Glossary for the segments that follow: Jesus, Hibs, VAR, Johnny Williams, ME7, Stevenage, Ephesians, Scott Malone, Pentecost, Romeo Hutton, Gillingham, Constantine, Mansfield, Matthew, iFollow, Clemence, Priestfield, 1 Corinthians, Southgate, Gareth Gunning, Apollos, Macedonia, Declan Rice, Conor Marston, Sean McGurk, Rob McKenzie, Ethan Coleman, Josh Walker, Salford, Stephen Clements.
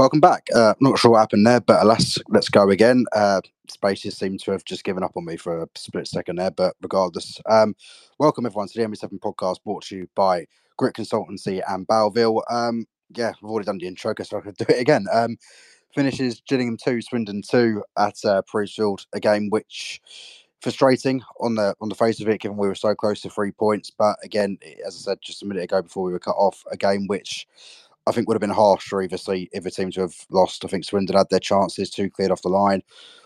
Welcome back. Not sure what happened there, but alas, let's go again. Spaces seem to have just given up on me for a split second there, but regardless, welcome everyone to the ME7 podcast brought to you by Grit Consultancy and Belleville. We've already done the intro, so I could do it again. Finishes Gillingham 2, Swindon 2 at Prudesfield, a game which frustrating on the face of it, given we were so close to 3 points. But again, as I said just a minute ago before we were cut off, a game which I think would have been harsh for either team to have lost. I think Swindon had their chances, two cleared off the line.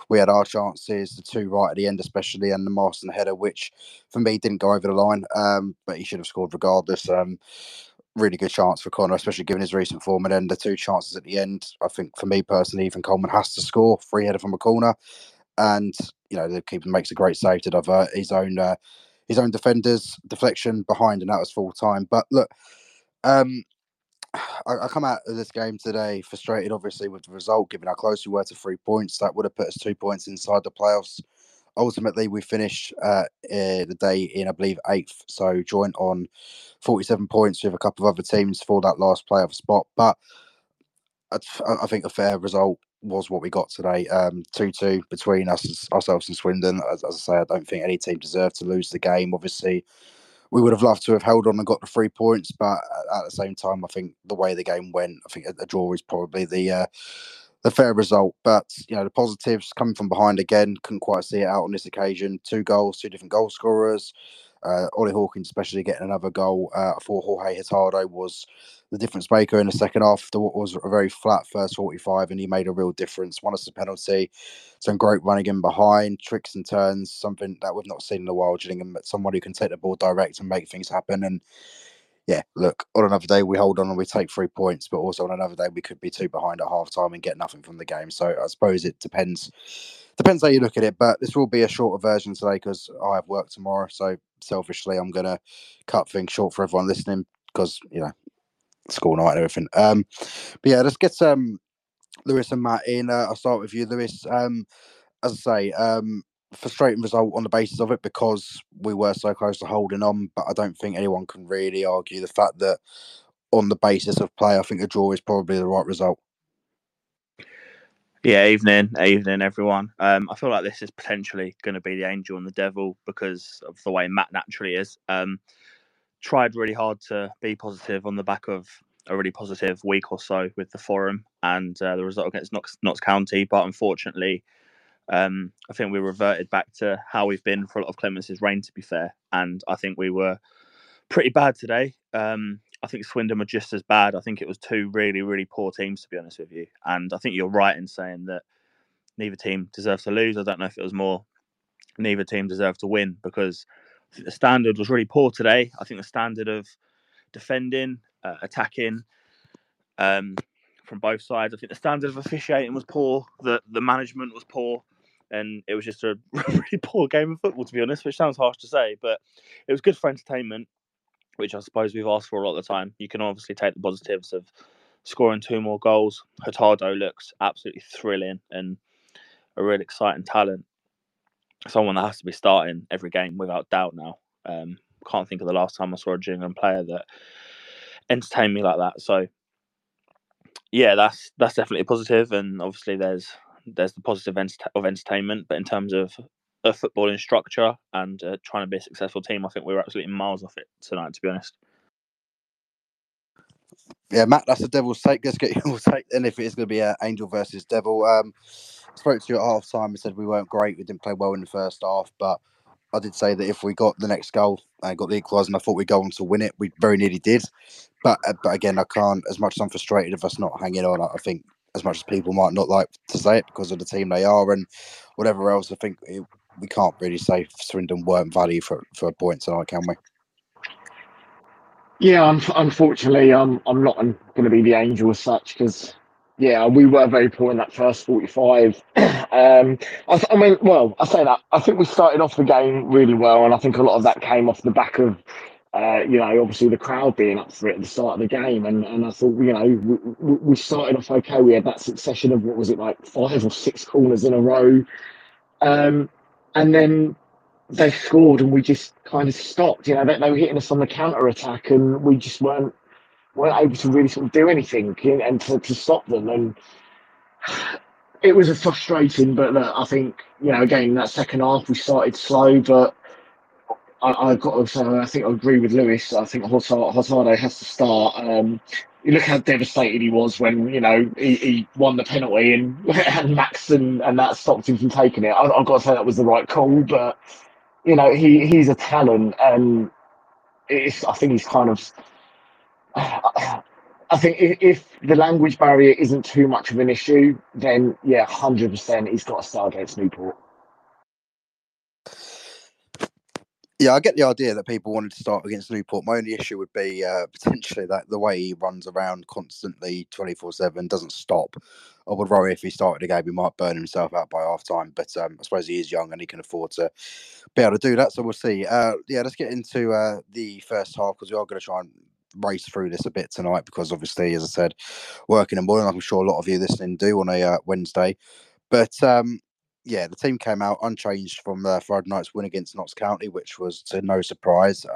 We had our chances, the two right at the end especially, and the Marston header, which for me didn't go over the line, but he should have scored regardless. Really good chance for Connor, especially given his recent form. And then the two chances at the end, I think for me personally, Ethan Coleman has to score, free header from a corner. And, you know, the keeper makes a great save to divert his own defender's deflection behind, and that was full time. But look, I come out of this game today frustrated, obviously, with the result, given how close we were to 3 points. That would have put us 2 points inside the playoffs. Ultimately, we finished the day in, I believe, 8th. So joint on 47 points with a couple of other teams for that last playoff spot. But I think a fair result was what we got today. 2-2 between ourselves and Swindon. As I say, I don't think any team deserved to lose the game, obviously. We would have loved to have held on and got the 3 points, but at the same time, I think the way the game went, I think a draw is probably the fair result. But, you know, the positives coming from behind again, couldn't quite see it out on this occasion. Two goals, two different goal scorers. Oli Hawkins especially getting another goal. For Jorge Hurtado was the difference maker in the second half. There was a very flat first 45, and he made a real difference. Won us the penalty. Some great running in behind, tricks and turns, something that we've not seen in a while. Gillingham, but someone who can take the ball direct and make things happen. And yeah, look, on another day we hold on and we take 3 points, but also on another day we could be two behind at half time and get nothing from the game. So I suppose it depends how you look at it, but this will be a shorter version today because I have work tomorrow. So selfishly, I'm going to cut things short for everyone listening because, you know, school night and everything. But yeah, let's get Lewis and Matt in. I'll start with you, Lewis. As I say, frustrating result on the basis of it because we were so close to holding on, but I don't think anyone can really argue the fact that on the basis of play, I think a draw is probably the right result. Yeah, evening everyone. I feel like this is potentially going to be the angel and the devil because of the way Matt naturally is. Tried really hard to be positive on the back of a really positive week or so with the forum and the result against Notts County, but unfortunately, I think we reverted back to how we've been for a lot of Clemence's reign, to be fair. And I think we were pretty bad today. I think Swindon were just as bad. I think it was two really, really poor teams, to be honest with you. And I think you're right in saying that neither team deserved to lose. I don't know if it was more neither team deserved to win because I think the standard was really poor today. I think the standard of defending, attacking, from both sides. I think the standard of officiating was poor. The management was poor. And it was just a really poor game of football, to be honest, which sounds harsh to say, but it was good for entertainment, which I suppose we've asked for a lot of the time. You can obviously take the positives of scoring two more goals. Hurtado looks absolutely thrilling and a real exciting talent. Someone that has to be starting every game without doubt now. Can't think of the last time I saw a Gillingham player that entertained me like that. So, yeah, that's definitely a positive. And obviously there's the positive of entertainment, but in terms of a footballing structure and trying to be a successful team, I think we were absolutely miles off it tonight, to be honest. Yeah, Matt, that's the devil's take. Let's get your take then if it is going to be angel versus devil. Spoke to you at half time and said we weren't great, we didn't play well in the first half, but I did say that if we got the next goal and got the equaliser, and I thought we'd go on to win it, we very nearly did. But again, I can't, as much as I'm frustrated of us not hanging on, I think as much as people might not like to say it because of the team they are and whatever else, I think we can't really say Swindon weren't value for a point tonight, can we? Yeah, unfortunately, I'm not going to be the angel as such because, yeah, we were very poor in that first 45. I say that. I think we started off the game really well, and I think a lot of that came off the back of, obviously the crowd being up for it at the start of the game. And I thought, you know, we started off okay. We had that succession of, what was it, like 5 or 6 corners in a row. And then they scored and we just kind of stopped. You know, they were hitting us on the counter-attack and we just weren't weren't able to really sort of do anything and to stop them. And it was a frustrating, but look, I think, you know, again, in that second half, we started slow, but I've got to say, I think I agree with Lewis. I think Hurtado has to start. You look how devastated he was when, you know, he won the penalty and Max and that stopped him from taking it. I've got to say that was the right call, but, you know, he's a talent, and I think he's kind of... I think if the language barrier isn't too much of an issue, then, yeah, 100% he's got to start against Newport. Yeah, I get the idea that people wanted to start against Newport. My only issue would be potentially that the way he runs around constantly 24/7 doesn't stop. I would worry if he started a game, he might burn himself out by half time. But I suppose he is young and he can afford to be able to do that. So we'll see. Yeah, let's get into the first half, because we are going to try and race through this a bit tonight, because obviously, as I said, work in the morning, I'm sure a lot of you listening do on a Wednesday. But... yeah, the team came out unchanged from the Friday night's win against Notts County, which was to no surprise.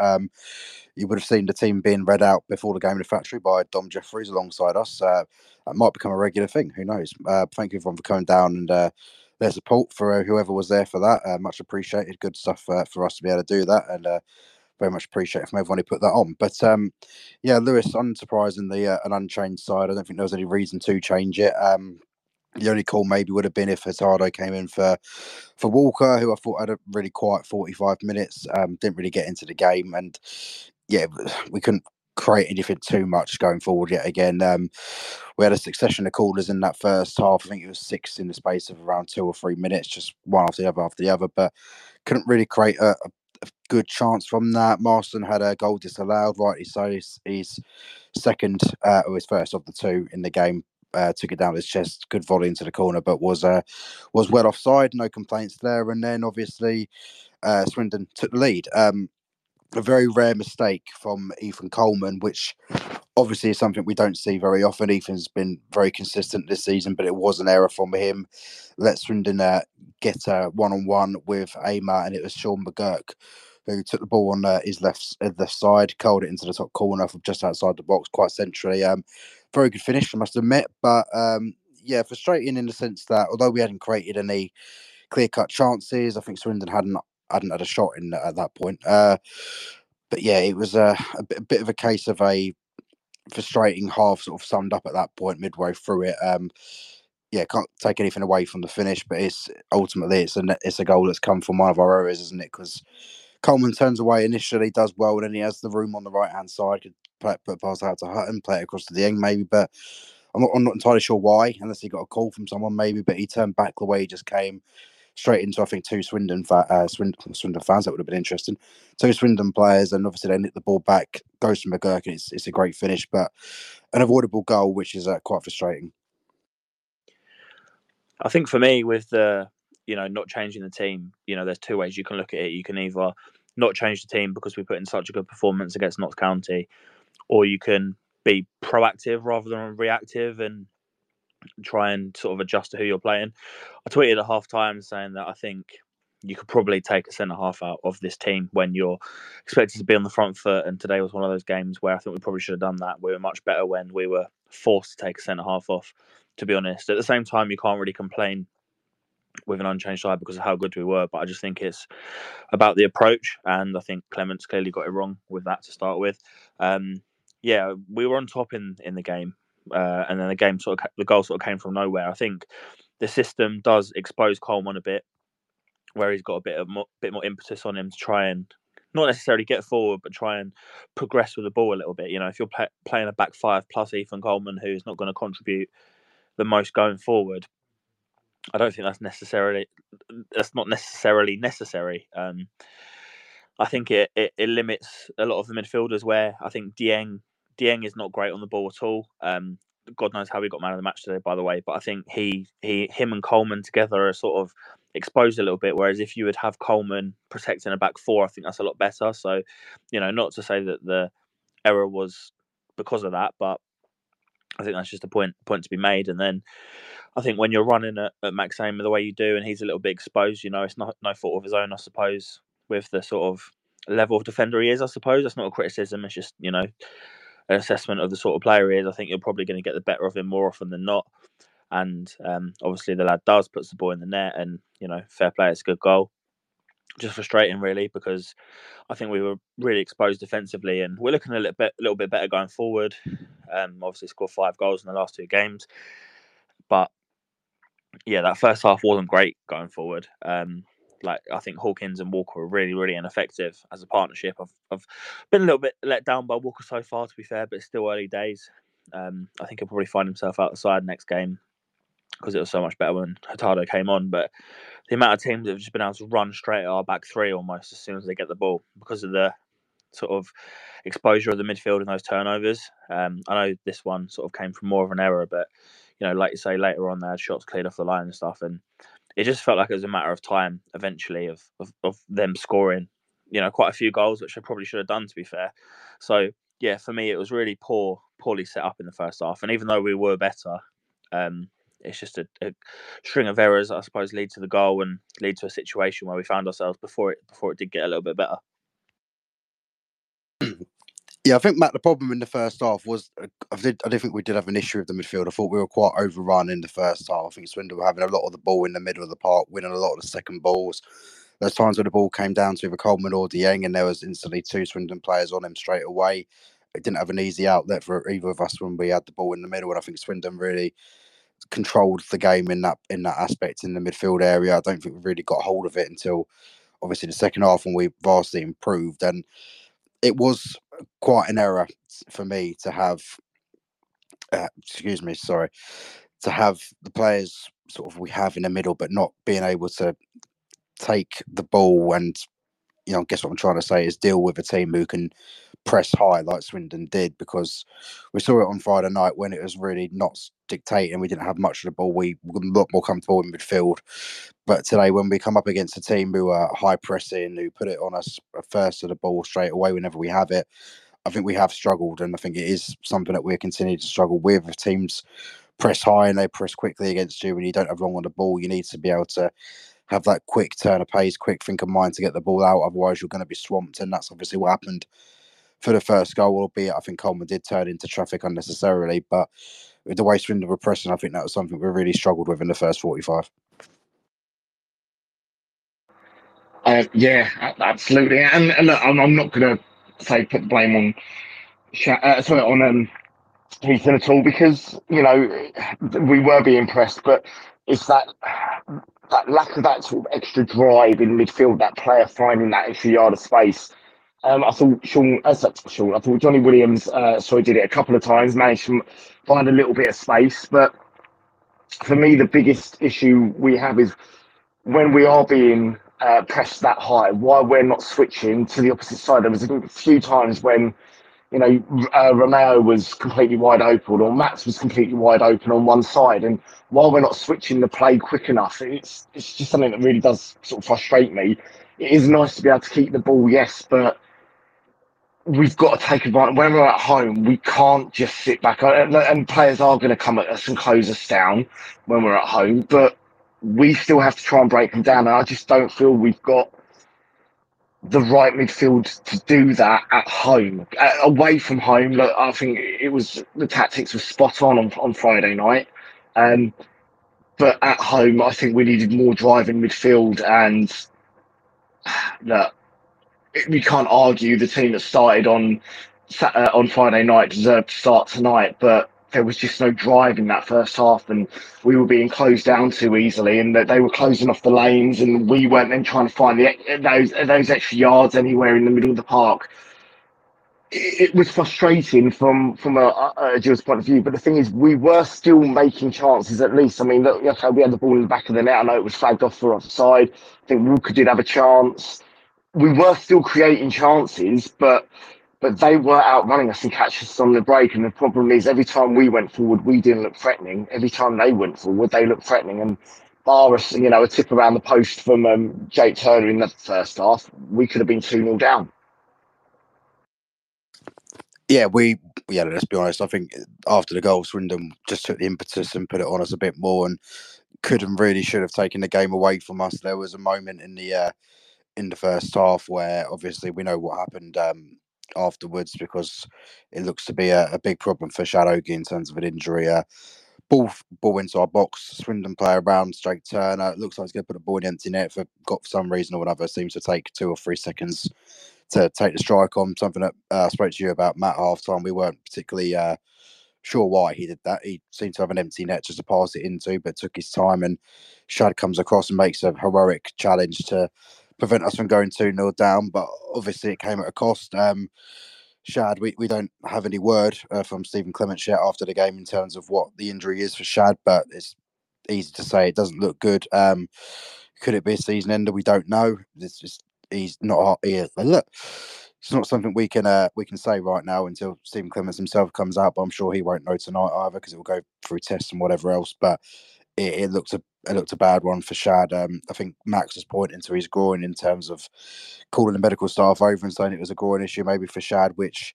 You would have seen the team being read out before the game in the factory by Dom Jeffries alongside us. That might become a regular thing. Who knows? Thank you everyone for coming down and their support for whoever was there for that. Much appreciated. Good stuff for us to be able to do that. And very much appreciated from everyone who put that on. But yeah, Lewis, unsurprisingly, an unchanged side. I don't think there was any reason to change it. The only call maybe would have been if Hurtado came in for Walker, who I thought had a really quiet 45 minutes, didn't really get into the game. And, yeah, we couldn't create anything too much going forward yet again. We had a succession of corners in that first half. I think it was 6 in the space of around 2 or 3 minutes, just one after the other, but couldn't really create a good chance from that. Marston had a goal disallowed, rightly so. He's second, or his first of the two in the game. Took it down his chest, good volley into the corner, but was well offside. No complaints there. And then obviously Swindon took the lead. A very rare mistake from Ethan Coleman, which obviously is something we don't see very often. Ethan's been very consistent this season, but it was an error from him. Let Swindon get a one-on-one with Ehmer, and it was Sean McGurk who took the ball on his left side, curled it into the top corner from just outside the box, quite centrally. Very good finish, I must admit. But, yeah, frustrating in the sense that although we hadn't created any clear-cut chances, I think Swindon hadn't had a shot in at that point. But, yeah, it was a bit of a case of a frustrating half sort of summed up at that point, midway through it. Yeah, can't take anything away from the finish, but it's ultimately a goal that's come from one of our errors, isn't it? Because Coleman turns away initially, does well, and then he has the room on the right-hand side. Could put a pass out to Hutton, play it across to Dieng maybe, but I'm not entirely sure why, unless he got a call from someone maybe, but he turned back the way he just came straight into, I think, two Swindon fans. That would have been interesting. Two Swindon players, and obviously they nick the ball back, goes to McGurk, and it's a great finish, but an avoidable goal, which is quite frustrating. I think for me, with the... you know, not changing the team, you know, there's two ways you can look at it. You can either not change the team because we put in such a good performance against Notts County, or you can be proactive rather than reactive and try and sort of adjust to who you're playing. I tweeted at half time saying that I think you could probably take a centre half out of this team when you're expected to be on the front foot. And today was one of those games where I think we probably should have done that. We were much better when we were forced to take a centre half off, to be honest. At the same time, you can't really complain with an unchanged side because of how good we were, but I just think it's about the approach, and I think Clements clearly got it wrong with that to start with. Yeah, we were on top in the game, and then the goal sort of came from nowhere. I think the system does expose Coleman a bit, where he's got a bit more impetus on him to try and not necessarily get forward, but try and progress with the ball a little bit. You know, if you're playing a back five plus Ethan Coleman, who's not going to contribute the most going forward, I don't think that's not necessarily necessary. I think it limits a lot of the midfielders, where I think Dieng is not great on the ball at all. God knows how we got man of the match today, by the way, but I think him and Coleman together are sort of exposed a little bit, whereas if you would have Coleman protecting a back four, I think that's a lot better. So, you know, not to say that the error was because of that, but I think that's just a point to be made. And then I think when you're running at Max Ehmer the way you do, and he's a little bit exposed, you know, it's not no fault of his own, I suppose, with the sort of level of defender he is, I suppose. That's not a criticism. It's just, you know, an assessment of the sort of player he is, I think you're probably going to get the better of him more often than not. And obviously the lad does, puts the ball in the net, and, you know, fair play, it's a good goal. Just frustrating, really, because I think we were really exposed defensively, and we're looking a little bit better going forward. Obviously scored 5 goals in the last 2 games, but yeah, that first half wasn't great going forward. I think Hawkins and Walker are really, really ineffective as a partnership. I've been a little bit let down by Walker so far, to be fair, but it's still early days. I think he'll probably find himself outside next game, because it was so much better when Hurtado came on. But the amount of teams that have just been able to run straight at our back three almost as soon as they get the ball, because of the sort of exposure of the midfield in those turnovers. I know this one sort of came from more of an error, but, you know, like you say, later on they had shots cleared off the line and stuff, and it just felt like it was a matter of time eventually of them scoring, you know, quite a few goals, which they probably should have done, to be fair. So, yeah, for me, it was really poorly set up in the first half. And even though we were better, it's just a string of errors, I suppose, lead to the goal and lead to a situation where we found ourselves before it did get a little bit better. Yeah, I think, Matt, the problem in the first half was, I don't think we did have an issue with the midfield. I thought we were quite overrun in the first half. I think Swindon were having a lot of the ball in the middle of the park, winning a lot of the second balls. There's times where the ball came down to either Coleman or Dieng, and there was instantly 2 Swindon players on him straight away. It didn't have an easy outlet for either of us when we had the ball in the middle, and I think Swindon really controlled the game in that aspect in the midfield area. I don't think we really got hold of it until obviously the second half, when we vastly improved. And it was quite an error for me to have, to have the players sort of we have in the middle, but not being able to take the ball and, you know, I guess what I'm trying to say is deal with a team who can press high like Swindon did, because we saw it on Friday night when it was really not dictating. We didn't have much of the ball. We were a lot more comfortable in midfield. But today, when we come up against a team who are high pressing, who put it on us first of the ball straight away whenever we have it, I think we have struggled. And I think it is something that we continue to struggle with. If teams press high and they press quickly against you and you don't have long on the ball, you need to be able to have that quick turn of pace, quick think of mind to get the ball out. Otherwise, you're going to be swamped. And that's obviously what happened for the first goal, albeit I think Coleman did turn into traffic unnecessarily. But with the way Swindon were pressing, I think that was something we really struggled with in the first 45. Yeah, absolutely. And look, I'm not going to say put the blame on Ethan at all, because, you know, we were being pressed, but it's that lack of that sort of extra drive in midfield, that player finding that extra yard of space. I thought Johnny Williams did it a couple of times, managed to find a little bit of space. But for me, the biggest issue we have is when we are being pressed that high, why we're not switching to the opposite side. There was a few times when, you know, Romeo was completely wide open, or Max was completely wide open on one side, and while we're not switching the play quick enough, it's just something that really does sort of frustrate me. It is nice to be able to keep the ball, yes, but we've got to take advantage. When we're at home, we can't just sit back, and players are going to come at us and close us down when we're at home, but we still have to try and break them down, and I just don't feel we've got the right midfield to do that at home. Away from home, look, I think the tactics were spot on Friday night, but at home I think we needed more drive in midfield. And look, we can't argue the team that started on Friday night deserved to start tonight, but there was just no drive in that first half, and we were being closed down too easily, and that they were closing off the lanes, and we weren't then trying to find those extra yards anywhere in the middle of the park. It was frustrating from a Jill's point of view, but the thing is, we were still making chances at least. I mean, look, okay, we had the ball in the back of the net. I know it was flagged off for offside. I think Walker did have a chance. We were still creating chances, but they were outrunning us and catching us on the break. And the problem is, every time we went forward, we didn't look threatening. Every time they went forward, they looked threatening. And bar us, you know, a tip around the post from Jake Turner in the first half, we could have been 2-0 down. Yeah, let's be honest. I think after the goal, Swindon just took the impetus and put it on us a bit more, and could and really should have taken the game away from us. There was a moment in the first half where obviously we know what happened. afterwards, because it looks to be a big problem for Shad Hogi in terms of an injury. Ball into our box, Swindon player around, Jake Turner. It looks like he's going to put a ball in empty net for some reason or another. It seems to take 2 or 3 seconds to take the strike on. Something that I spoke to you about, Matt, half-time. We weren't particularly sure why he did that. He seemed to have an empty net just to pass it into, but took his time, and Shad comes across and makes a heroic challenge to prevent us from going 2-0 down, but obviously it came at a cost. Shad, we don't have any word from Stephen Clements yet after the game in terms of what the injury is for Shad, but it's easy to say it doesn't look good. Could it be a season ender? We don't know. It's just it's not something we can say right now until Stephen Clements himself comes out. But I'm sure he won't know tonight either, because it will go through tests and whatever else. But it looked a bad one for Shad. I think Max was pointing to his groin in terms of calling the medical staff over and saying it was a groin issue maybe for Shad, which,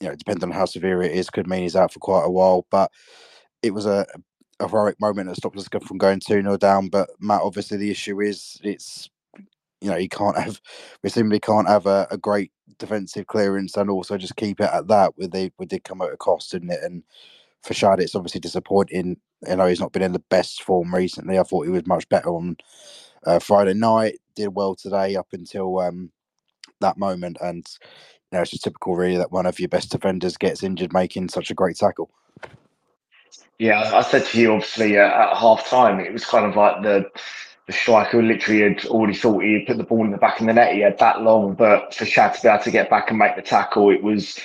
you know, depending on how severe it is, could mean he's out for quite a while. But it was a heroic moment that stopped us from going 2-0 down. But Matt, obviously the issue is, it's, you know, we simply can't have a great defensive clearance and also just keep it at that. We did come at a cost, didn't it? And for Shad, it's obviously disappointing. You know, he's not been in the best form recently. I thought he was much better on Friday night. Did well today up until that moment. And, you know, it's just typical, really, that one of your best defenders gets injured making such a great tackle. Yeah, I said to you, obviously, at half-time, it was kind of like the striker literally had already thought he had put the ball in the back of the net. He had that long, but for Shad to be able to get back and make the tackle, it was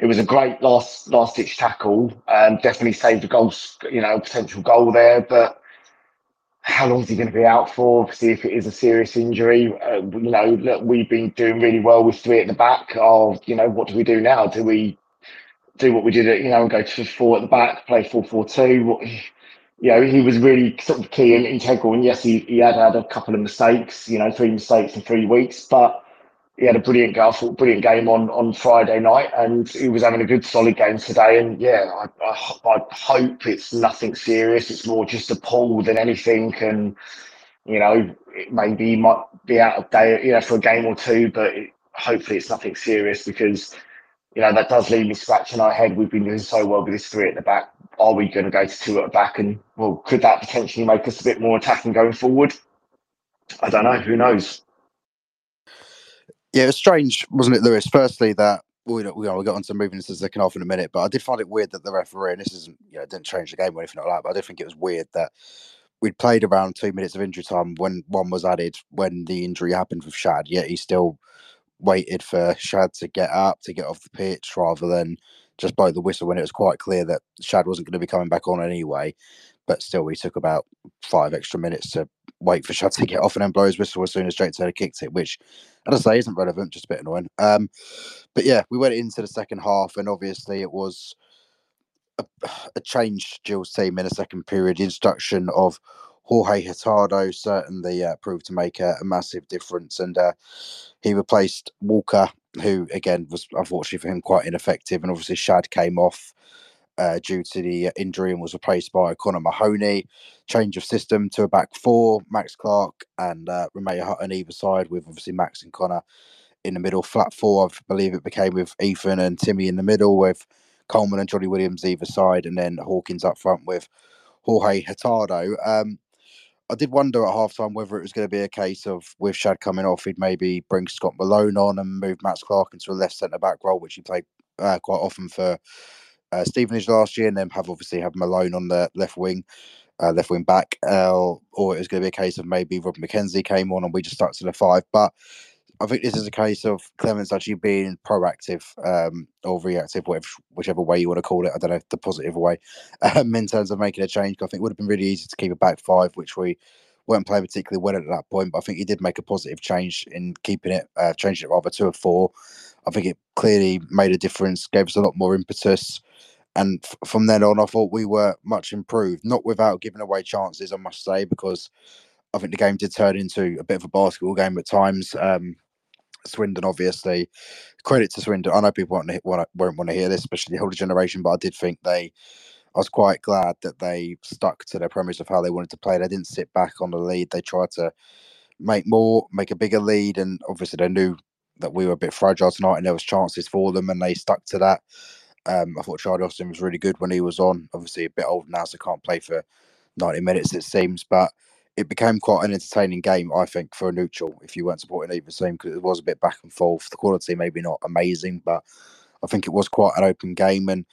a great last-ditch tackle. Definitely saved a goal, you know, potential goal there. But how long is he going to be out for? Obviously, if it is a serious injury, you know, look, we've been doing really well with three at the back. You know, what do we do now? Do we do what we did, you know, and go to 4 at the back, play 4-4-2? You know, he was really sort of key and integral. And yes, he had a couple of mistakes, you know, 3 mistakes in 3 weeks, but he had a brilliant game on Friday night, and he was having a good solid game today. And yeah, I hope it's nothing serious. It's more just a pull than anything. And, you know, maybe he might be out of day, you know, for a game or two, but hopefully it's nothing serious, because, you know, that does leave me scratching my head. We've been doing so well with this 3 at the back. Are we going to go to 2 at the back? And, well, could that potentially make us a bit more attacking going forward? I don't know. Who knows? Yeah, it was strange, wasn't it, Lewis? Firstly, that we got on to moving into the second half in a minute, but I did find it weird that the referee, and this isn't, you know, it didn't change the game or anything like that, but I did think it was weird that we'd played around 2 minutes of injury time when one was added when the injury happened with Shad, yet he still waited for Shad to get up, to get off the pitch, rather than just blow the whistle when it was quite clear that Shad wasn't going to be coming back on anyway. But still, we took about 5 extra minutes to wait for Shad to get off and then blow his whistle as soon as Jake Turner kicked it, which, as I say, isn't relevant, just a bit annoying. But yeah, we went into the second half, and obviously it was a change to Jill's team in the second period. The introduction of Jorge Hurtado certainly proved to make a massive difference, and he replaced Walker, who, again, was unfortunately for him quite ineffective, and obviously Shad came off due to the injury and was replaced by Connor Mahoney. Change of system to a back 4, Max Clark and Romeo Hutton either side, with obviously Max and Connor in the middle. Flat 4, I believe it became, with Ethan and Timmy in the middle, with Coleman and Johnny Williams either side, and then Hawkins up front with Jorge Hurtado. I did wonder at halftime whether it was going to be a case of, with Shad coming off, he'd maybe bring Scott Malone on and move Max Clark into a left centre-back role, which he played quite often for Stevenage last year, and then have Malone on the left wing back, or it was going to be a case of maybe Rob McKenzie came on and we just stuck to the 5. But I think this is a case of Clemence actually being proactive or reactive, whichever way you want to call it. I don't know, the positive way in terms of making a change. I think it would have been really easy to keep a back 5, which we weren't playing particularly well at that point, but I think he did make a positive change in keeping it, changing it rather to a 4. I think it clearly made a difference, gave us a lot more impetus. And from then on, I thought we were much improved, not without giving away chances, I must say, because I think the game did turn into a bit of a basketball game at times. Swindon, obviously, credit to Swindon. I know people won't want to hear this, especially the older generation, but I did think I was quite glad that they stuck to their premise of how they wanted to play. They didn't sit back on the lead. They tried to make a bigger lead, and obviously they knew that we were a bit fragile tonight and there was chances for them and they stuck to that. I thought Shad Hogi was really good when he was on. Obviously a bit older now, so can't play for 90 minutes it seems, but it became quite an entertaining game, I think, for a neutral if you weren't supporting either team, because it was a bit back and forth. The quality maybe not amazing, but I think it was quite an open game. And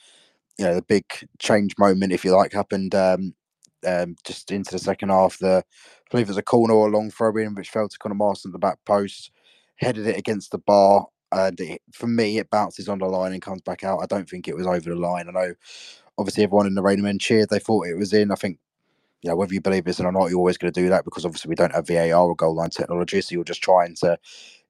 you know, the big change moment, if you like, happened just into the second half. I believe it was a corner or a long throw in which fell to Conor Marston at the back post, headed it against the bar. And for me, it bounces on the line and comes back out. I don't think it was over the line. I know, obviously, everyone in the Rain Men cheered. They thought it was in. I think, you know, whether you believe this or not, you're always going to do that because obviously we don't have VAR or goal line technology. So you're just trying to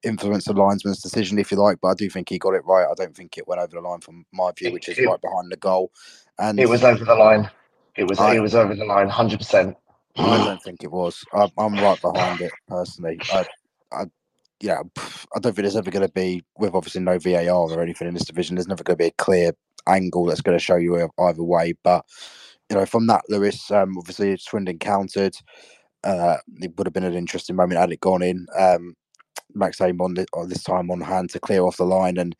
influence the linesman's decision, if you like. But I do think he got it right. I don't think it went over the line from my view, which is right behind the goal. And it was over the line. It was over the line, 100%. I don't think it was. I'm right behind it personally. I don't think there's ever going to be, with obviously no VAR or anything in this division, there's never going to be a clear angle that's going to show you either way. But, you know, from that, Lewis, obviously Swindon countered. It would have been an interesting moment had it gone in. Max Ehmer this time on hand to clear off the line. And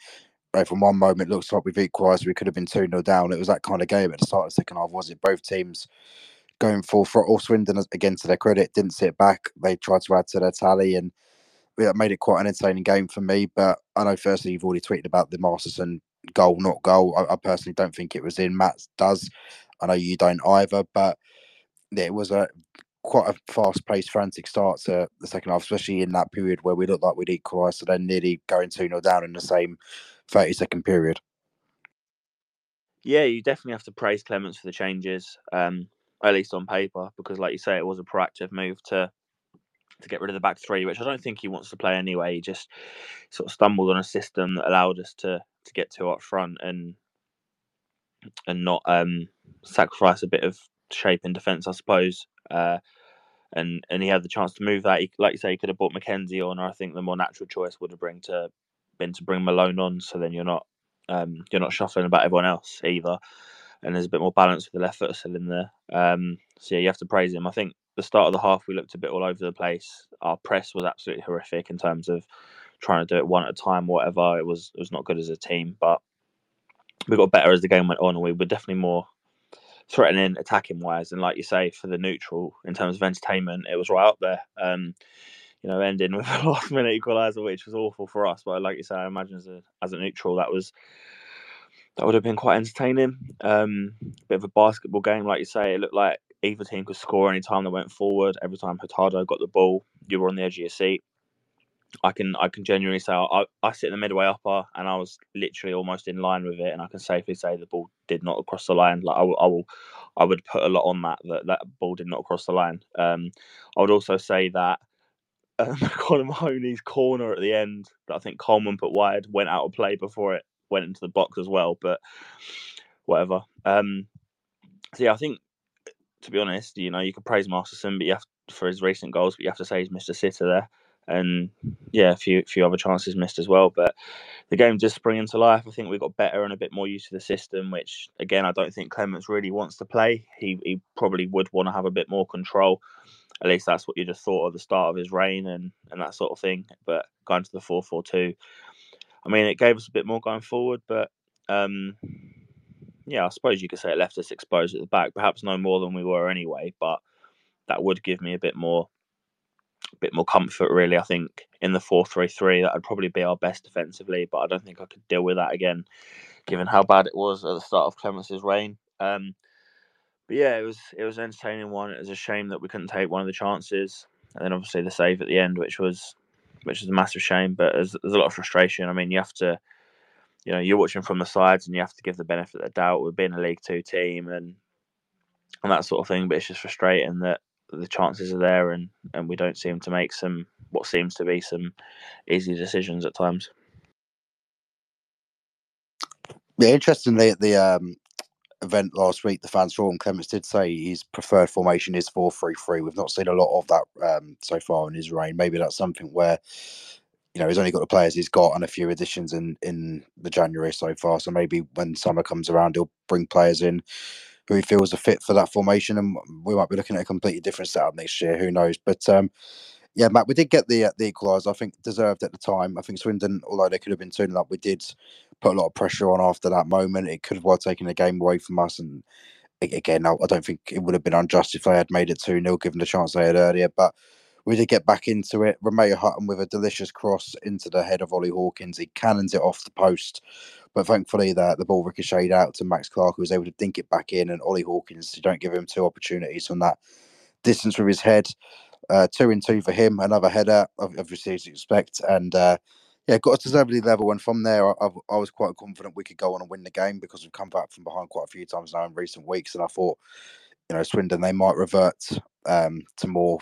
from one moment, it looks like we've equalised. We could have been 2-0 down. It was that kind of game at the start of the second half, was it? Both teams going full throttle. Swindon, again, to their credit, didn't sit back. They tried to add to their tally and that made it quite an entertaining game for me. But I know, firstly, you've already tweeted about the Masterson goal, not goal. I personally don't think it was in. Matt does. I know you don't either. But yeah, it was quite a fast-paced, frantic start to the second half, especially in that period where we looked like we'd equalised, so then nearly going 2-0 down in the same 30-second period. Yeah, you definitely have to praise Clemence for the changes, at least on paper, because like you say, it was a proactive move to get rid of the back three, which I don't think he wants to play anyway. He just sort of stumbled on a system that allowed us to get two up front and not sacrifice a bit of shape in defence, I suppose. And he had the chance to move that. He, like you say, he could have brought McKenzie on, or I think the more natural choice would have been to bring Malone on. So then you're not shuffling about everyone else either, and there's a bit more balance with the left foot still in there. So yeah, you have to praise him. I think the start of the half we looked a bit all over the place. Our press was absolutely horrific in terms of trying to do it one at a time, or whatever. It was not good as a team, but we got better as the game went on, and we were definitely more threatening, attacking wise, and like you say, for the neutral in terms of entertainment, it was right up there. You know, ending with a last minute equaliser, which was awful for us. But like you say, I imagine as a neutral, that would have been quite entertaining. Bit of a basketball game, like you say. It looked like either team could score any time they went forward. Every time Hurtado got the ball, you were on the edge of your seat. I can genuinely say I sit in the midway upper and I was literally almost in line with it, and I can safely say the ball did not cross the line. Like I would put a lot on that ball did not cross the line. I would also say that Connor Mahoney's corner at the end that I think Coleman put wide went out of play before it went into the box as well, but whatever. So yeah, I think, to be honest, you know, you could praise Masterson, but for his recent goals, but you have to say he's missed a sitter there. And yeah, a few other chances missed as well, but the game just springing to life. I think we got better and a bit more used to the system, which again, I don't think Clements really wants to play. He probably would want to have a bit more control. At least that's what you'd have thought at the start of his reign and that sort of thing. But going to the 4-4-2, I mean, it gave us a bit more going forward, but yeah, I suppose you could say it left us exposed at the back, perhaps no more than we were anyway, but that would give me a bit more comfort, really. I think in the 4-3-3 that would probably be our best defensively, but I don't think I could deal with that again, given how bad it was at the start of Clemence's reign. But yeah, it was an entertaining one. It was a shame that we couldn't take one of the chances, and then obviously the save at the end, which was a massive shame. But there's a lot of frustration. I mean, you have to, you know, you're watching from the sides, and you have to give the benefit of the doubt. We've been a League Two team and that sort of thing, but it's just frustrating that the chances are there and we don't seem to make what seems to be some easy decisions at times. Yeah, interestingly, at the event last week, the fans forum, Clements did say his preferred formation is 4-3-3. We've not seen a lot of that so far in his reign. Maybe that's something where, you know, he's only got the players he's got and a few additions in the January so far. So maybe when summer comes around, he'll bring players in who he feels are fit for that formation, and we might be looking at a completely different setup next year. Who knows? But Yeah, Matt, we did get the equaliser. I think deserved at the time. I think Swindon, although they could have been 2-0 up, we did put a lot of pressure on after that moment. It could have well taken the game away from us. And again, I don't think it would have been unjust if they had made it 2-0, given the chance they had earlier. But we did get back into it. Romeo Hutton with a delicious cross into the head of Oli Hawkins. He cannons it off the post. But thankfully, the ball ricocheted out to Max Clark, who was able to dink it back in. And Oli Hawkins, you don't give him two opportunities from that distance with his head. 2-2 for him. Another header, obviously, as you expect. And got us deservedly level. And from there, I was quite confident we could go on and win the game, because we've come back from behind quite a few times now in recent weeks. And I thought, Swindon, they might revert to more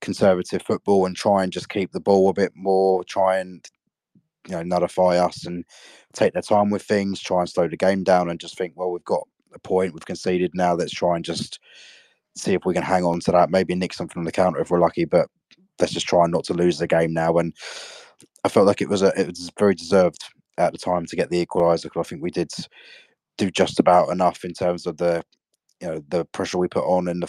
conservative football and try and just keep the ball a bit more, try and nullify us and take their time with things, try and slow the game down and just think, well, we've got a point, we've conceded now, let's try and just see if we can hang on to that, maybe nick something on the counter if we're lucky, but let's just try not to lose the game now. And I felt like it was very deserved at the time to get the equaliser, because I think we did do just about enough in terms of the the pressure we put on in the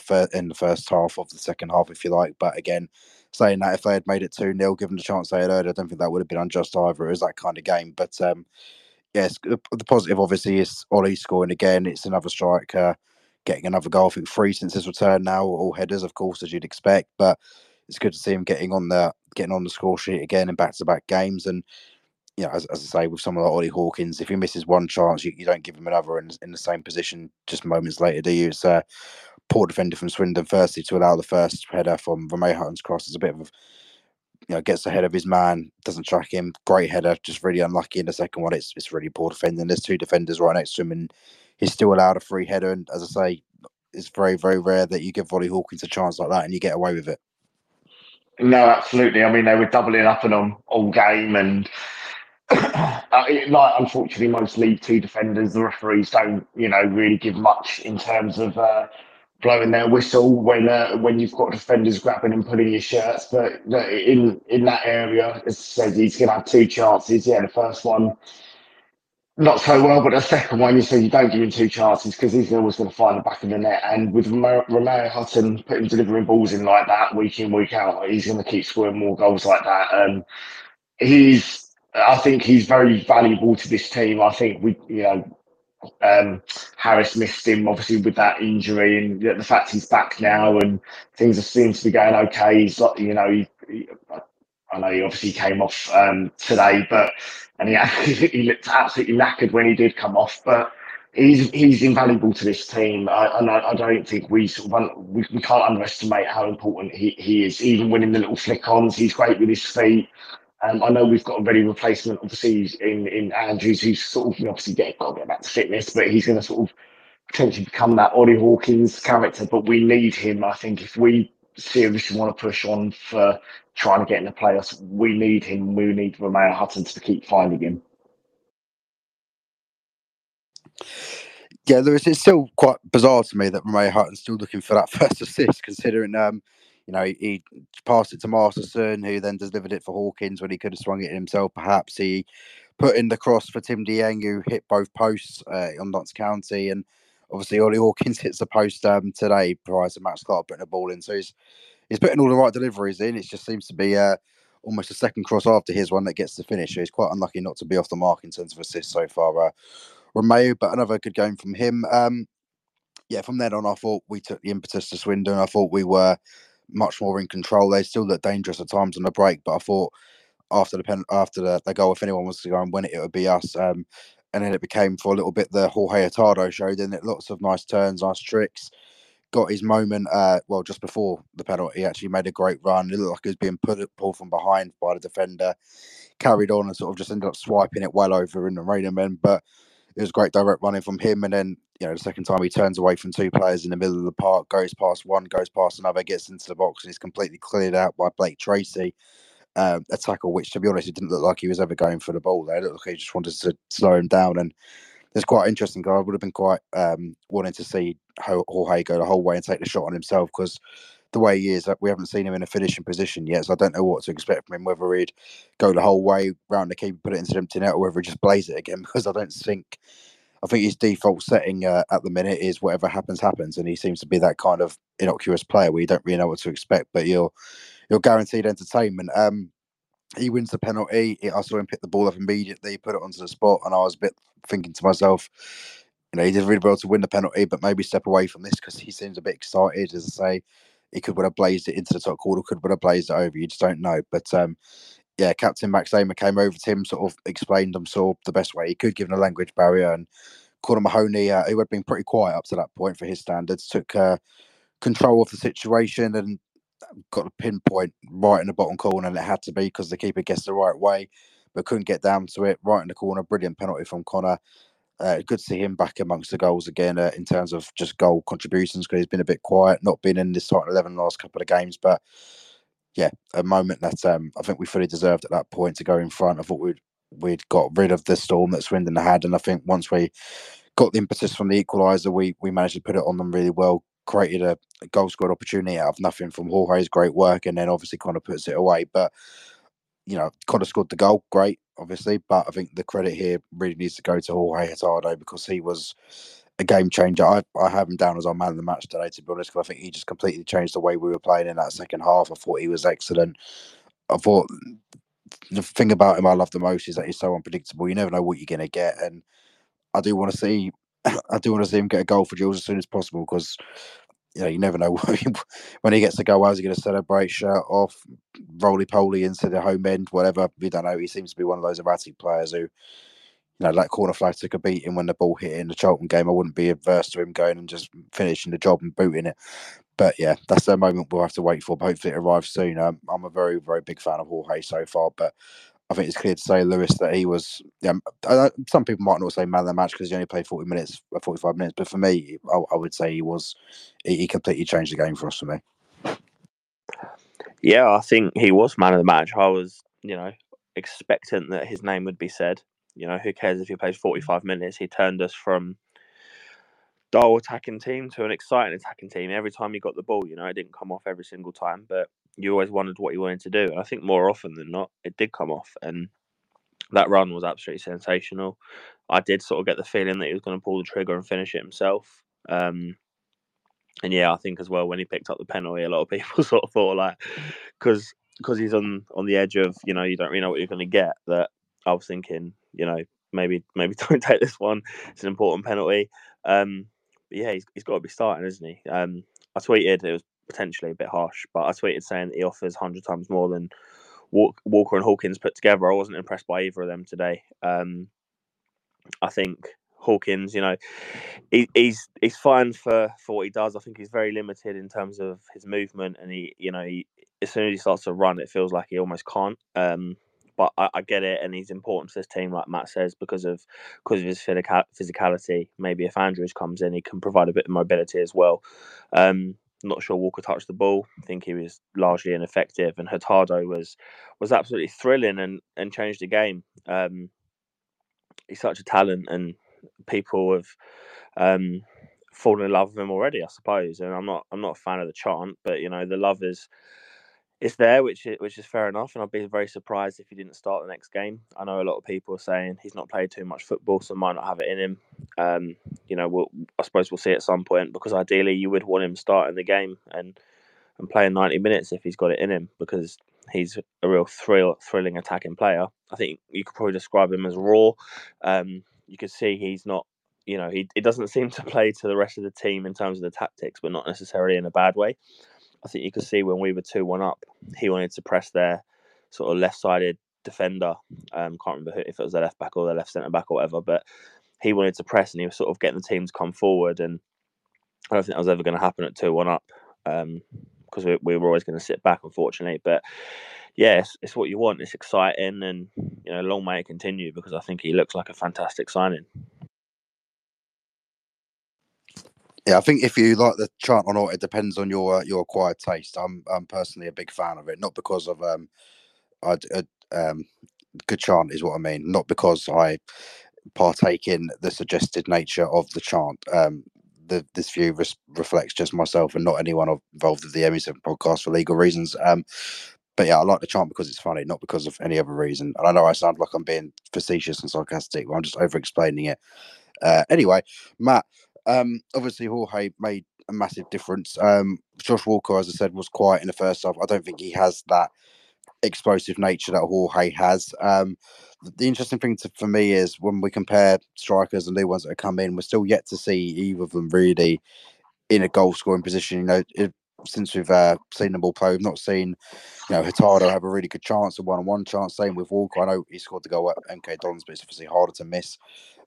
first half of the second half, if you like. But again, saying that, if they had made it 2-0, given the chance they had earlier, I don't think that would have been unjust either. It was that kind of game. But yes, the positive obviously is Oli scoring again. It's another striker getting another goal. I think 3 since his return now, all headers, of course, as you'd expect. But it's good to see him getting on the score sheet again in back-to-back games. And as I say, with someone like Oli Hawkins, if he misses one chance, you don't give him another in the same position just moments later, do you? It's a poor defender from Swindon, firstly, to allow the first header from Romeo Hutton's cross. It's a bit of, gets ahead of his man, doesn't track him. Great header, just really unlucky in the second one. It's really poor defending. There's 2 defenders right next to him, and he's still allowed a free header. And as I say, it's very, very rare that you give Oli Hawkins a chance like that and you get away with it. No, absolutely. I mean, they were doubling up and on all game, and unfortunately, most League Two defenders, the referees don't, really give much in terms of blowing their whistle when you've got defenders grabbing and pulling your shirts. But in that area, as says, he's going to have 2 chances. Yeah, the first one not so well, but the second one, you say you don't give him 2 chances because he's always going to find the back of the net. And with Romeo Hutton putting delivering balls in like that week in, week out, he's going to keep scoring more goals like that. I think he's very valuable to this team. I think we, Harris missed him obviously with that injury, and the fact he's back now and things seem to be going okay. He's like, I know he obviously came off today, and he looked absolutely knackered when he did come off. But he's invaluable to this team, and I don't think we can't underestimate how important he is. Even winning the little flick-ons, he's great with his feet. I know we've got a ready replacement, obviously, in Andrews, who's sort of obviously got to get back to fitness, but he's going to sort of potentially become that Oli Hawkins character. But we need him, I think, if we seriously want to push on for trying to get in the playoffs. We need him. We need Romeo Hutton to keep finding him. Yeah, it's still quite bizarre to me that Romeo Hutton's still looking for that first assist, considering. He passed it to Marston, who then delivered it for Hawkins when he could have swung it himself, perhaps. He put in the cross for Tim Dieng, who hit both posts on Notts County. And obviously, Oli Hawkins hits the post today prior to Max Clark putting the ball in. So he's putting all the right deliveries in. It just seems to be almost a second cross after his one that gets the finish. So he's quite unlucky not to be off the mark in terms of assists so far, Romeo. But another good game from him. From then on, I thought we took the impetus to Swindon. I thought we were much more in control. They still looked dangerous at times on the break, but I thought after the goal, if anyone was to go and win it, it would be us. And then it became for a little bit the Jorge Hurtado show, didn't it? Lots of nice turns, nice tricks. Got his moment, just before the penalty, he actually made a great run. It looked like he was being pulled from behind by the defender. Carried on and sort of just ended up swiping it well over in the rain of men. But it was great direct running from him. And then, the second time he turns away from 2 players in the middle of the park, goes past one, goes past another, gets into the box, and is completely cleared out by Blake Tracy. A tackle which, to be honest, it didn't look like he was ever going for the ball there. It looked like he just wanted to slow him down. And it's quite interesting, guy. I would have been quite wanting to see Jorge go the whole way and take the shot on himself, because the way he is, we haven't seen him in a finishing position yet, so I don't know what to expect from him, whether he'd go the whole way round the keeper, put it into the empty net, or whether he just blaze it again, because I don't think I think his default setting at the minute is whatever happens, happens. And he seems to be that kind of innocuous player where you don't really know what to expect, but you're guaranteed entertainment. He wins the penalty. I saw him pick the ball up immediately, put it onto the spot, and I was a bit thinking to myself, he did really well to win the penalty, but maybe step away from this because he seems a bit excited. As I say, he could have blazed it into the top corner, could have blazed it over. You just don't know. But yeah, Captain Max Ehmer came over to him, sort of explained him sort of the best way he could, given a language barrier. And Conor Mahoney, who had been pretty quiet up to that point for his standards, took control of the situation and got a pinpoint right in the bottom corner, and it had to be because the keeper guessed the right way, but couldn't get down to it. Right in the corner, brilliant penalty from Conor. Good to see him back amongst the goals again in terms of just goal contributions, because he's been a bit quiet, not been in this starting 11 the last couple of games. But yeah, a moment that I think we fully deserved at that point to go in front. I thought we'd got rid of the storm that Swindon had, and I think once we got the impetus from the equaliser, we managed to put it on them really well. Created a goal scored opportunity out of nothing from Jorge's great work, and then obviously Conor puts it away. But Conor scored the goal, great, obviously, but I think the credit here really needs to go to Jorge Hurtado, because he was a game changer. I have him down as our man of the match today, to be honest, because I think he just completely changed the way we were playing in that second half. I thought he was excellent. I thought the thing about him I love the most is that he's so unpredictable. You never know what you're going to get, and I do want to see him get a goal for Jules as soon as possible, because you never know when he gets the goal, how's he going to celebrate? Shirt off, roly-poly into the home end, whatever. We don't know. He seems to be one of those erratic players who, like corner flag took a beating when the ball hit in the Charlton game. I wouldn't be averse to him going and just finishing the job and booting it. But yeah, that's the moment we'll have to wait for. But hopefully it arrives soon. I'm a very, very big fan of Jorge so far, but I think it's clear to say, Lewis, that he was... Yeah, some people might not say man of the match because he only played 45 minutes. But for me, I would say he was... He completely changed the game for us, for me. Yeah, I think he was man of the match. I was, expectant that his name would be said. Who cares if he plays 45 minutes? He turned us from dull attacking team to an exciting attacking team. Every time he got the ball, it didn't come off every single time, but you always wondered what he wanted to do. And I think more often than not, it did come off. And that run was absolutely sensational. I did sort of get the feeling that he was going to pull the trigger and finish it himself. And yeah, I think as well, when he picked up the penalty, a lot of people sort of thought, because he's on the edge of, you don't really know what you're going to get, that I was thinking, maybe don't take this one. It's an important penalty. But yeah, he's got to be starting, isn't he? I tweeted, it was potentially a bit harsh, but I tweeted saying that he offers 100 times more than Walker and Hawkins put together. I wasn't impressed by either of them today. I think Hawkins, he's fine for what he does. I think he's very limited in terms of his movement, and he as soon as he starts to run, it feels like he almost can't. But I get it, and he's important to this team, like Matt says, because of his physicality. Maybe if Andrews comes in, he can provide a bit of mobility as well. Not sure Walker touched the ball. I think he was largely ineffective, and Hurtado was absolutely thrilling and changed the game. He's such a talent, and people have fallen in love with him already, I suppose. And I'm not a fan of the chant, but the love is there, which is fair enough. And I'd be very surprised if he didn't start the next game. I know a lot of people are saying he's not played too much football, so might not have it in him. I suppose we'll see at some point, because ideally you would want him starting the game and playing 90 minutes if he's got it in him, because he's a real thrilling attacking player. I think you could probably describe him as raw. You could see he's not, he doesn't seem to play to the rest of the team in terms of the tactics, but not necessarily in a bad way. I think you could see when we were 2-1 up, he wanted to press their sort of left-sided defender. Can't remember if it was their left back or their left centre back or whatever, but he wanted to press, and he was sort of getting the team to come forward. And I don't think that was ever going to happen at 2-1 up, because we were always going to sit back, unfortunately. But yeah, it's what you want. It's exciting, and long may it continue, because I think he looks like a fantastic signing. Yeah, I think if you like the chant or not, it depends on your acquired taste. I'm personally a big fan of it, not because of good chant is what I mean, not because I partake in the suggested nature of the chant. This view reflects just myself and not anyone involved with the ME7 podcast for legal reasons. But yeah, I like the chant because it's funny, not because of any other reason. And I know I sound like I'm being facetious and sarcastic, but I'm just over-explaining it. Anyway, Matt, obviously Jorge made a massive difference. Josh Walker, as I said, was quiet in the first half. I don't think he has that explosive nature that Jorge has. The interesting thing for me is when we compare strikers and new ones that have come in, we're still yet to see either of them really in a goal scoring position. You know, since we've seen them all play, we've not seen, you know, Hurtado have a really good chance, a one-on-one chance. Same with Walker. I know he scored the goal at MK Dons, but it's obviously harder to miss.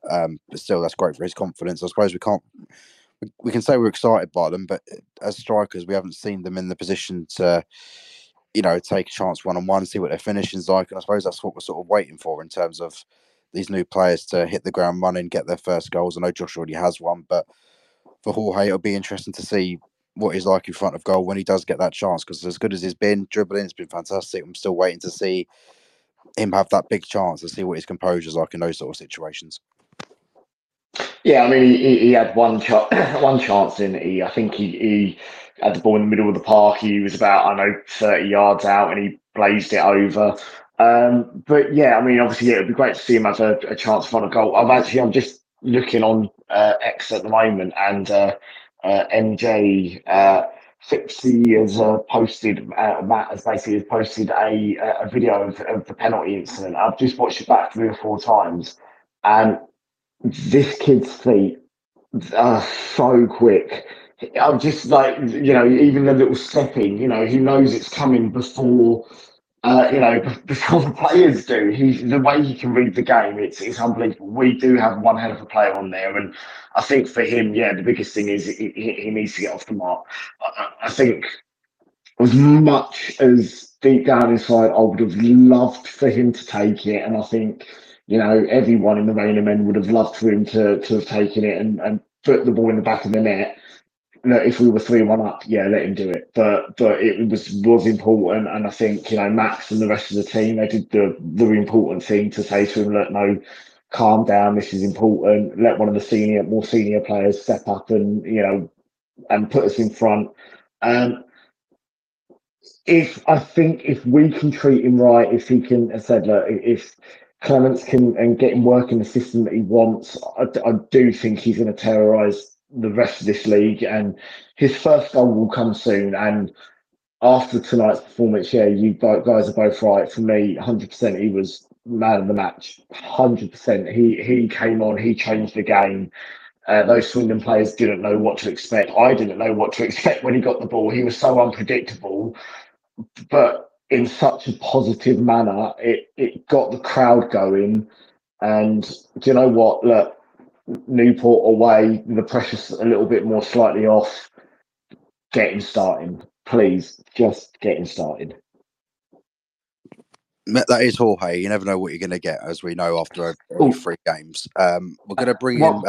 But still, that's great for his confidence. I suppose we can say we're excited by them, but as strikers, we haven't seen them in the position to, you know, take a chance one-on-one, see what their finishing's like. And I suppose that's what we're sort of waiting for in terms of these new players to hit the ground running, get their first goals. I know Josh already has one, but for Jorge, it'll be interesting to see what he's like in front of goal when he does get that chance, because as good as he's been dribbling, it's been fantastic. I'm still waiting to see him have that big chance and see what his composure's like in those sort of situations. Yeah, I mean, he had one chance in. I think he had the ball in the middle of the park. He was about, 30 yards out, and he blazed it over. But yeah, I mean, obviously, it would be great to see him have a chance for a goal. I'm just looking on X at the moment, and MJ Fipsy has posted, Matt has basically posted a video of the penalty incident. I've just watched it back 3 or 4 times, and this kid's feet are so quick. I'm just like, even the little stepping, he knows it's coming before, before the players do. The way he can read the game, it's unbelievable. We do have one hell of a player on there, and I think for him, the biggest thing is he needs to get off the mark. I think as much as deep down inside, I would have loved for him to take it, and I think, everyone in the Rain of Men would have loved for him to have taken it and put the ball in the back of the net. If we were 3-1 up, let him do it. But it was important, and I think, Max and the rest of the team, they did the important thing to say to him, look, no, calm down, this is important. Let one of the more senior players step up and, and put us in front. If we can treat him right, if he can, I said, look, if Clements can and get him working the system that he wants, I do think he's going to terrorise the rest of this league, and his first goal will come soon. And after tonight's performance, you guys are both right. For me, 100% he was man of the match. 100%. He came on, he changed the game. Those Swindon players didn't know what to expect. I didn't know what to expect when he got the ball. He was so unpredictable, but in such a positive manner, it got the crowd going. And do you know what? Look, Newport away, the pressure's a little bit more slightly off. Get him starting, please. Just get him started. That is Jorge. You never know what you're going to get, as we know after only 3 games. We're going to bring in.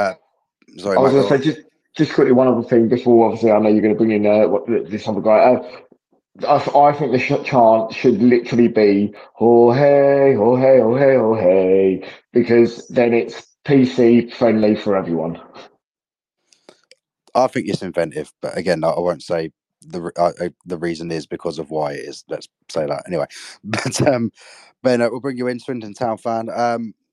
Sorry, I was going to say just quickly one other thing before. Obviously, I know you're going to bring in this other guy. I think the chant should literally be Jorge, Jorge, Jorge, Jorge, because then it's PC friendly for everyone. I think it's inventive, but again, I won't say the reason is because of why it is. Let's say that anyway. But Ben, we'll bring you in, Swindon Town fan.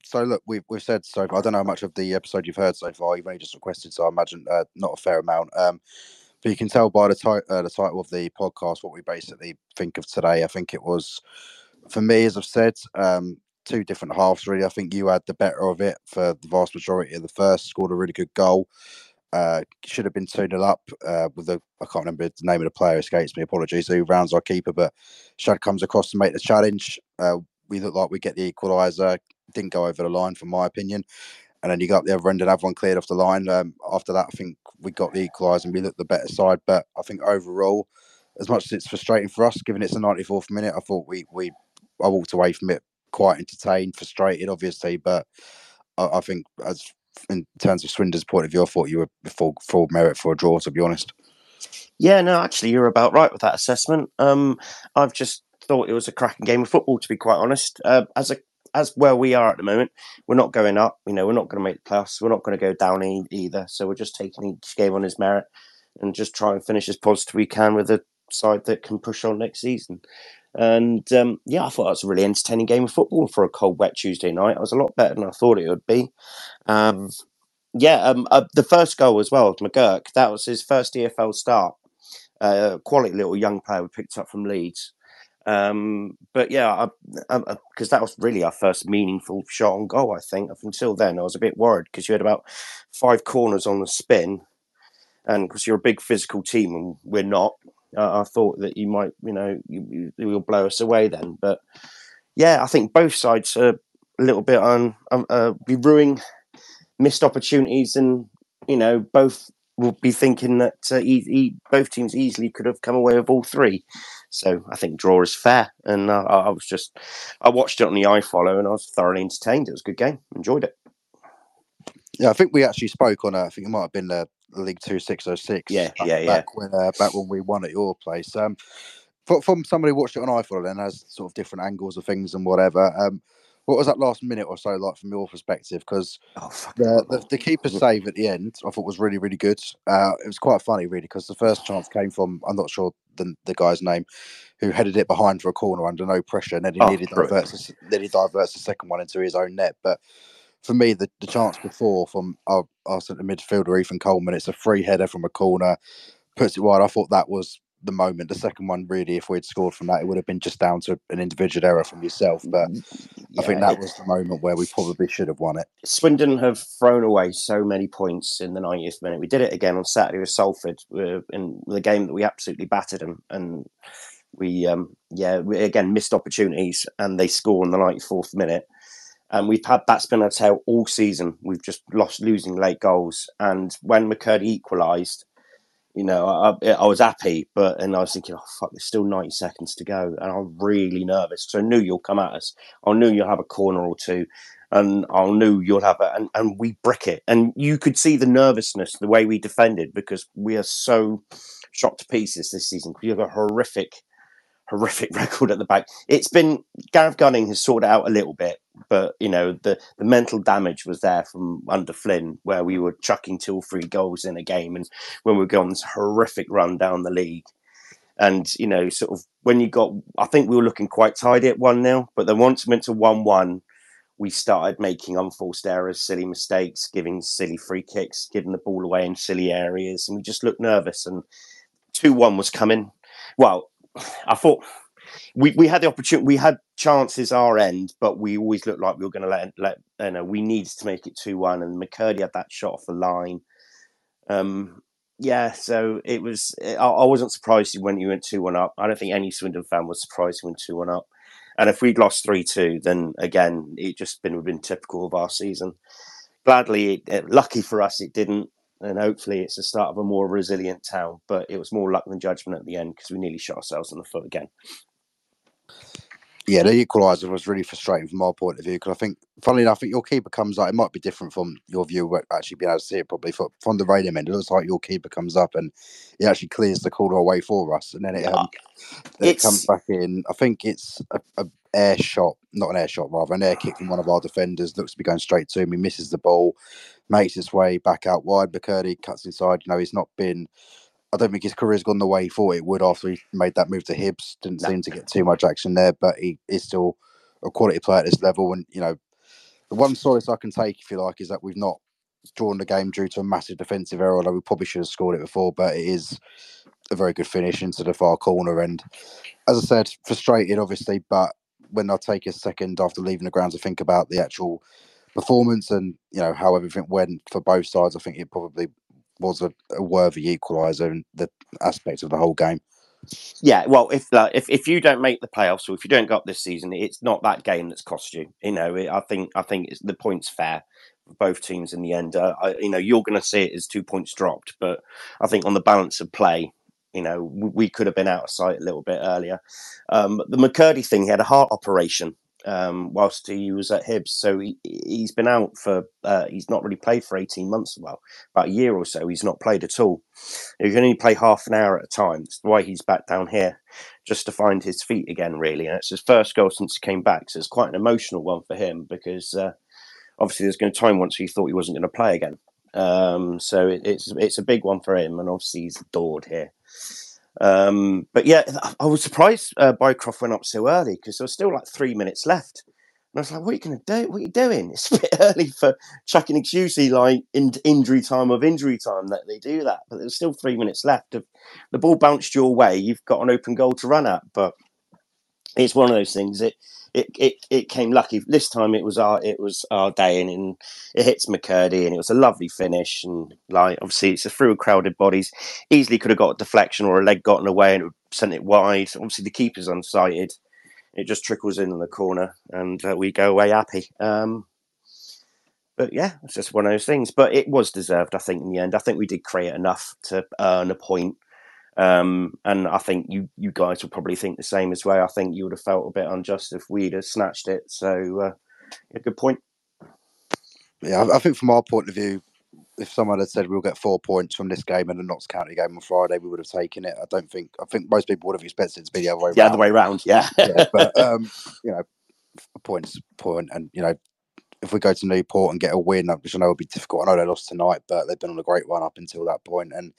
So look, we've said so far. I don't know how much of the episode you've heard so far. You've only just requested, so I imagine not a fair amount. But you can tell by the title of the podcast what we basically think of today. I think it was, for me, as I've said, 2 different halves, really. I think you had the better of it for the vast majority of the first, scored a really good goal. Should have been 2-0 up with the, I can't remember the name of the player, escapes me, apologies, who rounds our keeper, but Shad comes across to make the challenge. We look like we get the equaliser. Didn't go over the line, from my opinion. And then you got the other end and have one cleared off the line. After that, I think we got the equaliser and we looked the better side. But I think overall, as much as it's frustrating for us, given it's the 94th minute, I thought I walked away from it quite entertained, frustrated, obviously. But I think, as in terms of Swindon's point of view, I thought you were full merit for a draw, to be honest. Yeah, no, actually, you're about right with that assessment. I've just thought it was a cracking game of football, to be quite honest. As where we are at the moment, we're not going up. We're not going to make the playoffs. We're not going to go down either. So we're just taking each game on its merit and just try and finish as positive we can with a side that can push on next season. And I thought that was a really entertaining game of football for a cold, wet Tuesday night. It was a lot better than I thought it would be. The first goal as well, McGurk, that was his first EFL start. Quality little young player we picked up from Leeds. Because that was really our first meaningful shot on goal, I think. Until then, I was a bit worried because you had about five corners on the spin. And because you're a big physical team and we're not, I thought that you might, you'll blow us away then. But yeah, I think both sides are a little bit on be ruining missed opportunities, and both will be thinking that both teams easily could have come away with all three. So I think draw is fair, and I watched it on the iFollow, and I was thoroughly entertained. It was a good game, enjoyed it. Yeah, I think we actually spoke on. I think it might have been the League 2 606. Back when we won at your place. From somebody who watched it on iFollow and has sort of different angles of things and whatever. What was that last minute or so like from your perspective? Because the keeper's save at the end, I thought was really, really good. It was quite funny, really, because the first chance came from, I'm not sure the guy's name, who headed it behind for a corner under no pressure, and then he diverts the second one into his own net. But for me, the chance before from our centre midfielder, Ethan Coleman, it's a free header from a corner, puts it wide. I thought that was the moment. The second one, really, if we'd scored from that, it would have been just down to an individual error from yourself, but I think that was the moment where we probably should have won it. Swindon have thrown away so many points in the 90th minute. We did it again on Saturday with Salford in the game that we absolutely battered them, and we again missed opportunities, and they score in the 94th minute. And we've had that spin on tail all season. We've just losing late goals, and when McCurdy equalised, I was happy, and I was thinking, oh, fuck, there's still 90 seconds to go. And I'm really nervous. So I knew you'll come at us. I knew you'll have a corner or two. And I knew you'll have it. And we brick it. And you could see the nervousness, the way we defended, because we are so shot to pieces this season. We have a horrific record at the back. It's been, Gareth Gunning has sorted out a little bit. But, the mental damage was there from under Flynn, where we were chucking 2 or 3 goals in a game. And when we were going on this horrific run down the league, and, when you got, I think we were looking quite tidy at 1-0, but then once we went to 1-1, we started making unforced errors, silly mistakes, giving silly free kicks, giving the ball away in silly areas. And we just looked nervous, and 2-1 was coming. Well, I thought... We had the opportunity, we had chances our end, but we always looked like we were going to we needed to make it 2-1, and McCurdy had that shot off the line. So it was, I wasn't surprised when you went 2-1 up. I don't think any Swindon fan was surprised when 2-1 up. And if we'd lost 3-2, then again, it just would have been typical of our season. Gladly, lucky for us, it didn't. And hopefully it's the start of a more resilient Town, but it was more luck than judgment at the end, because we nearly shot ourselves in the foot again. Yeah, the equaliser was really frustrating from my point of view, because I think, funnily enough, your keeper comes up. It might be different from your view, actually being able to see it probably from the radio end. It looks like your keeper comes up and he actually clears the corner away for us, and then it comes back in. I think it's an air kick from one of our defenders. Looks to be going straight to him. He misses the ball, makes his way back out wide. McCurdy cuts inside. He's not been... I don't think his career's gone the way he thought it would after he made that move to Hibs. Didn't seem to get too much action there, but he is still a quality player at this level. And, the one solace I can take, if you like, is that we've not drawn the game due to a massive defensive error, although we probably should have scored it before, but it is a very good finish into the far corner. And as I said, frustrated, obviously, but when I take a second after leaving the ground to think about the actual performance and, how everything went for both sides, I think it probably... was a worthy equaliser in the aspects of the whole game. Yeah, well, if you don't make the playoffs, or if you don't go up this season, it's not that game that's cost you. I think it's, the point's fair for both teams in the end. You're going to see it as 2 points dropped, but I think on the balance of play, we could have been out of sight a little bit earlier. The McCurdy thing, he had a heart operation whilst he was at Hibs, so he's been out for he's not really played for 18 months, about a year or so. He's not played at all. He can only play half an hour at a time. That's why he's back down here, just to find his feet again, really. And it's his first goal since he came back, so it's quite an emotional one for him, because obviously there's going to be a time once he thought he wasn't going to play again. So it's a big one for him, and obviously he's adored here. I was surprised Bycroft went up so early, because there was still like 3 minutes left. I was like, what are you going to do? What are you doing? It's a bit early for chucking excuses like in injury time that they do that. But there's still 3 minutes left. The ball bounced your way. You've got an open goal to run at. But it's one of those things. It came lucky. This time it was our day, and it hits McCurdy, and it was a lovely finish. And like obviously it's through crowded bodies. Easily could have got a deflection or a leg gotten away and sent it wide. Obviously the keeper's unsighted. It just trickles in the corner, and we go away happy. But yeah, it's just one of those things. But it was deserved, I think, in the end. I think we did create enough to earn a point. And I think you guys will probably think the same as well. I think you would have felt a bit unjust if we'd have snatched it. So, yeah, good point. Yeah, I think from our point of view, if someone had said we'll get 4 points from this game and the Notts County game on Friday, we would have taken it. I think most people would have expected it to be the other way round. The other way round, yeah. Yeah, but, you know, a point's a point. And, you know, if we go to Newport and get a win, which I know will be difficult. I know they lost tonight, but they've been on a great run up until that point. And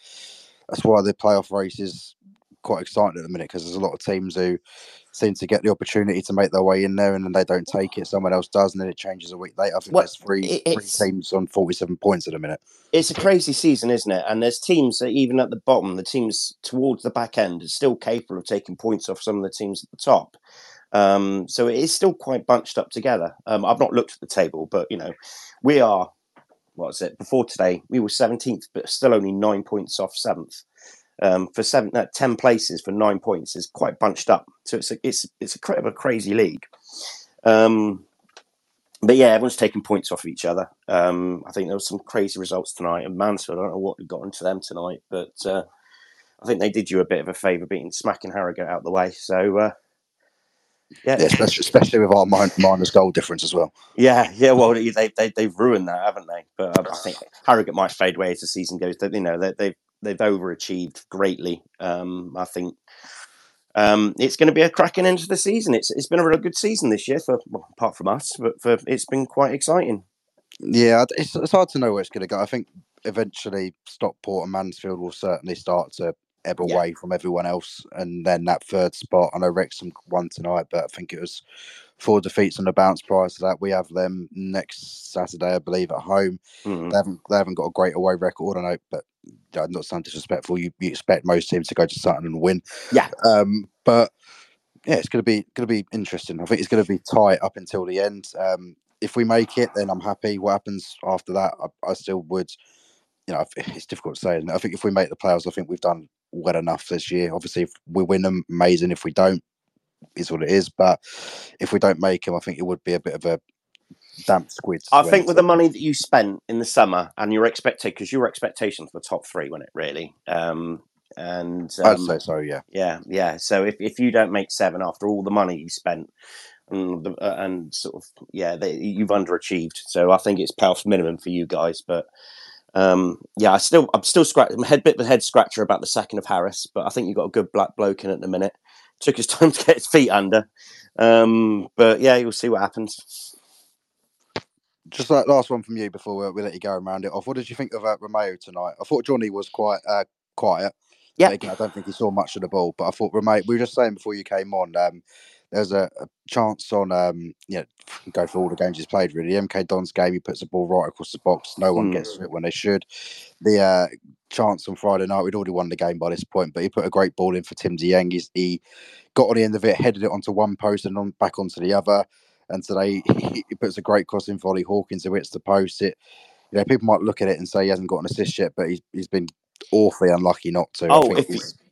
that's why the playoff race is quite exciting at the minute, because there's a lot of teams who seem to get the opportunity to make their way in there, and then they don't take it. Someone else does, and then it changes a week later. I think there's three teams on 47 points at the minute. It's a crazy season, isn't it? And there's teams that even at the bottom, the teams towards the back end are still capable of taking points off some of the teams at the top. So it is still quite bunched up together. I've not looked at the table, but you know, we are. What's it? Before today, we were 17th, but still only 9 points off 7th. For 10 places for 9 points is quite bunched up. So it's a crazy league. But yeah, everyone's taking points off of each other. I think there was some crazy results tonight. And Mansfield, I don't know what got into them tonight, but I think they did you a bit of a favour smacking Harrogate out the way. So yeah, especially with our minus goal difference as well. Yeah. Well, they've ruined that, haven't they? But I think Harrogate might fade away as the season goes. You know, they've overachieved greatly. I think it's going to be a cracking end to the season. It's been a real good season this year, apart from us, but it's been quite exciting. Yeah, it's hard to know where it's going to go. I think eventually Stockport and Mansfield will certainly start to ebb away from everyone else, and then that third spot. I know Wrexham won tonight, but I think it was 4 defeats on the bounce prior to that. We have them next Saturday, I believe, at home. Mm-hmm. They haven't got a great away record, I know, but not sound disrespectful. You expect most teams to go to Sutton and win. Yeah. But yeah, it's gonna be interesting. I think it's gonna be tight up until the end. If we make it, then I'm happy. What happens after that, I still would. You know, it's difficult to say. I think if we make the playoffs, I think we've done well enough this year. Obviously, if we win them, amazing. If we don't, is what it is. But if we don't make them, I think it would be a bit of a damp squid. I think with the money that you spent in the summer and your expectations were top 3, wasn't it, really? I'd say so, yeah. Yeah. So if you don't make 7 after all the money you spent and sort of, yeah, you've underachieved. So I think it's playoff minimum for you guys, but yeah, I'm still scratching my head, bit of a head scratcher about the sacking of Harris, but I think you've got a good black bloke in at the minute. Took his time to get his feet under. But yeah, you'll see what happens. Just that last one from you before we let you go and round it off. What did you think of Romeo tonight? I thought Johnny was quite quiet. Yeah. Again, I don't think he saw much of the ball, but I thought Romeo, we were just saying before you came on, there's a chance on, go for all the games he's played, really. MK Don's game, he puts the ball right across the box. No one gets to it when they should. The chance on Friday night, we'd already won the game by this point, but he put a great ball in for Tim Dieng. He got on the end of it, headed it onto one post and back onto the other. And today he puts a great cross in for Oli Hawkins, who hits the post. You know, people might look at it and say he hasn't got an assist yet, but he's been awfully unlucky not to. Oh,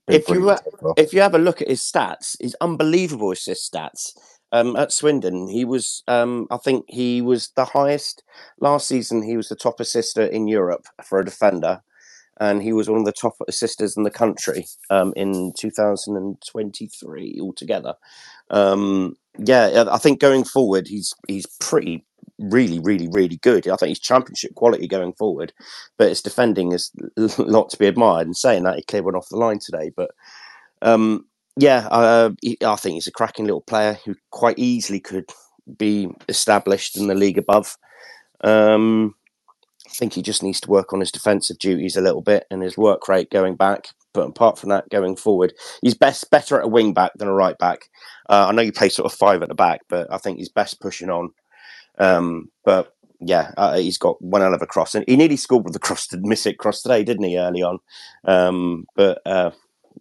if you have a look at his stats, his unbelievable assist stats at Swindon, he was, I think he was the highest last season. He was the top assister in Europe for a defender, and he was one of the top assisters in the country in 2023 altogether. Yeah, I think going forward, he's pretty. Really, really, really good. I think he's championship quality going forward, but his defending is a lot to be admired. And saying that, he cleared one off the line today. But I think he's a cracking little player who quite easily could be established in the league above. I think he just needs to work on his defensive duties a little bit and his work rate going back. But apart from that, going forward, he's better at a wing back than a right back. I know you play sort of five at the back, but I think he's best pushing on. But yeah, he's got one hell of a cross, and he nearly scored with the cross to miss it cross today, didn't he? Early on,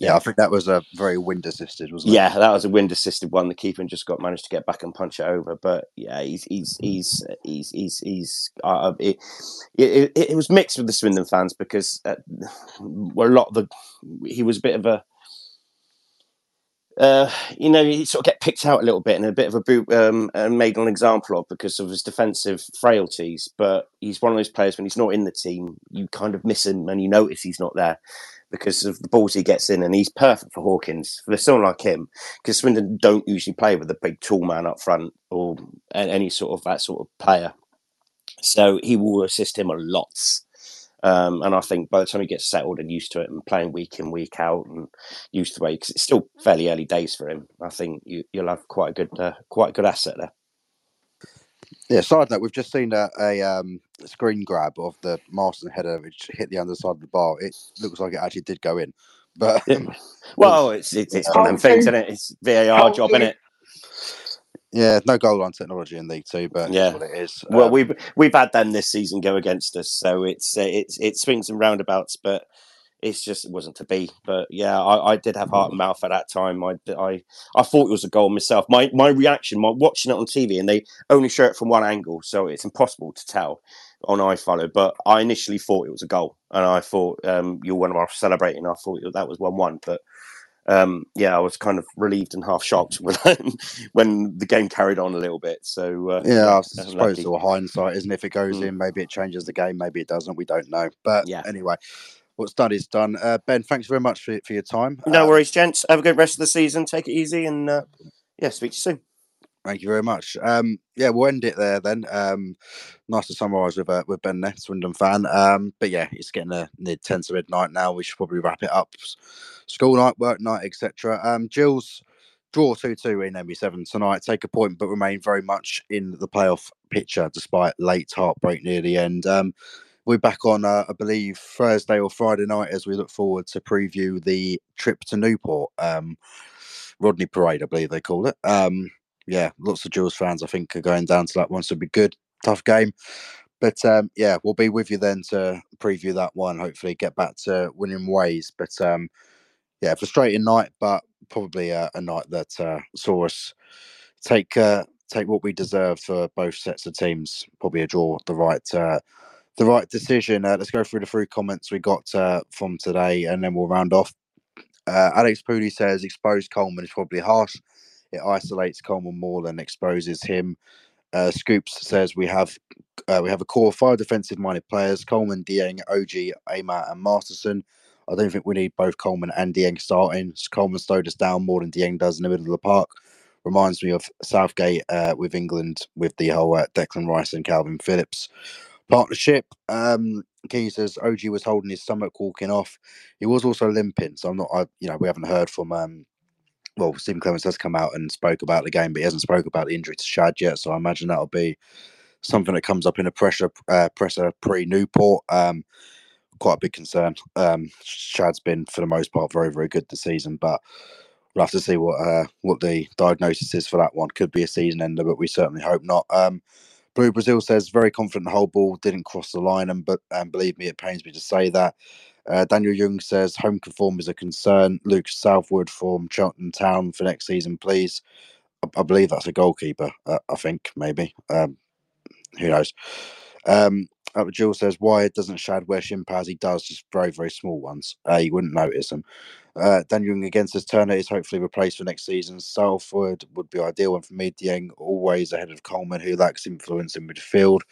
Yeah, I think that was a very wind assisted, wasn't it? Yeah, that was a wind assisted one. The keeper just managed to get back and punch it over. But yeah, it was mixed with the Swindon fans because he was a bit of a, he sort of get picked out a little bit and a bit of a boot and made an example of because of his defensive frailties. But he's one of those players when he's not in the team, you kind of miss him and you notice he's not there because of the balls he gets in, and he's perfect for Hawkins. For someone like him, because Swindon don't usually play with a big tall man up front or any sort of that sort of player. So he will assist him a lot. And I think by the time he gets settled and used to it and playing week in, week out and used to the way, because it's still fairly early days for him, I think you'll have quite a good asset there. Yeah, side note, we've just seen a screen grab of the Marston header which hit the underside of the bar. It looks like it actually did go in. But it's one of them things, isn't it? It's VAR job, isn't it? Yeah, no goal line technology in League Two, but yeah, that's what it is. Well, we've had them this season go against us, so it swings and roundabouts, but it's just it wasn't to be. But yeah, I did have heart and mouth at that time. I thought it was a goal myself. My reaction, watching it on TV, and they only show it from one angle, so it's impossible to tell on iFollow. But I initially thought it was a goal, and I thought you're one of our celebrating. I thought that was 1-1, but. I was kind of relieved and half shocked when the game carried on a little bit. So I suppose it's all hindsight, isn't it? If it goes in, maybe it changes the game, maybe it doesn't. We don't know. But anyway, what's done is done. Ben, thanks very much for your time. No worries, gents. Have a good rest of the season. Take it easy, and speak to you soon. Thank you very much. We'll end it there then. Nice to summarise with Ben there, Swindon fan. But yeah, it's getting near 10 to midnight now. We should probably wrap it up. School night, work night, etc. Jill's draw 2-2 in ME7 tonight. Take a point, but remain very much in the playoff picture despite late heartbreak near the end. We're back on, I believe, Thursday or Friday night as we look forward to preview the trip to Newport. Rodney Parade, I believe they call it. Yeah, lots of Jules fans, I think, are going down to that one. So it'll be good, tough game. But we'll be with you then to preview that one. Hopefully get back to winning ways. But frustrating night, but probably a night that saw us take what we deserved for both sets of teams. Probably a draw, the right decision. Let's go through the three comments we got from today, and then we'll round off. Alex Pooley says, exposed Coleman is probably harsh. It isolates Coleman more than exposes him. Scoops says we have a core of five defensive-minded players: Coleman, Dieng, Oji, Ehmer, and Masterson. I don't think we need both Coleman and Dieng starting. Coleman slowed us down more than Dieng does in the middle of the park. Reminds me of Southgate with England with the whole Declan Rice and Calvin Phillips partnership. Key says Oji was holding his stomach walking off. He was also limping, so I'm not. We haven't heard from. Well, Stephen Clements has come out and spoke about the game, but he hasn't spoke about the injury to Shad yet. So I imagine that'll be something that comes up in a presser pre-Newport. Quite a big concern. Shad's been, for the most part, very, very good this season, but we'll have to see what the diagnosis is for that one. Could be a season ender, but we certainly hope not. Blue Brazil says, very confident the whole ball didn't cross the line, and believe me, it pains me to say that. Daniel Young says home conform is a concern. Luke Southwood from Swindon Town for next season, please. I believe that's a goalkeeper. I think maybe. Who knows? Jill says why doesn't Shad wear shin pads? He does, just very very small ones. You wouldn't notice them. Daniel Young again says Turner is hopefully replaced for next season. Southwood would be ideal, and for me, Dieng always ahead of Coleman, who lacks influence in midfield.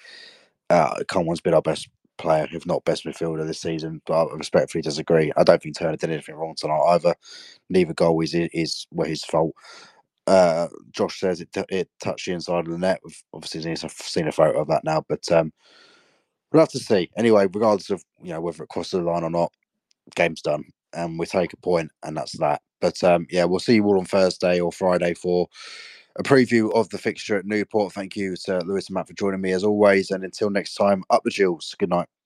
Coleman's been our best player, if not best midfielder this season, but I respectfully disagree. I don't think Turner did anything wrong tonight either. Neither goal is his fault. Josh says it touched the inside of the net. We've obviously seen a photo of that now, but we'll have to see. Anyway, regardless of whether it crosses the line or not, game's done and we take a point and that's that. But we'll see you all on Thursday or Friday for a preview of the fixture at Newport. Thank you to Lewis and Matt for joining me as always. And until next time, up the Jills. Good night.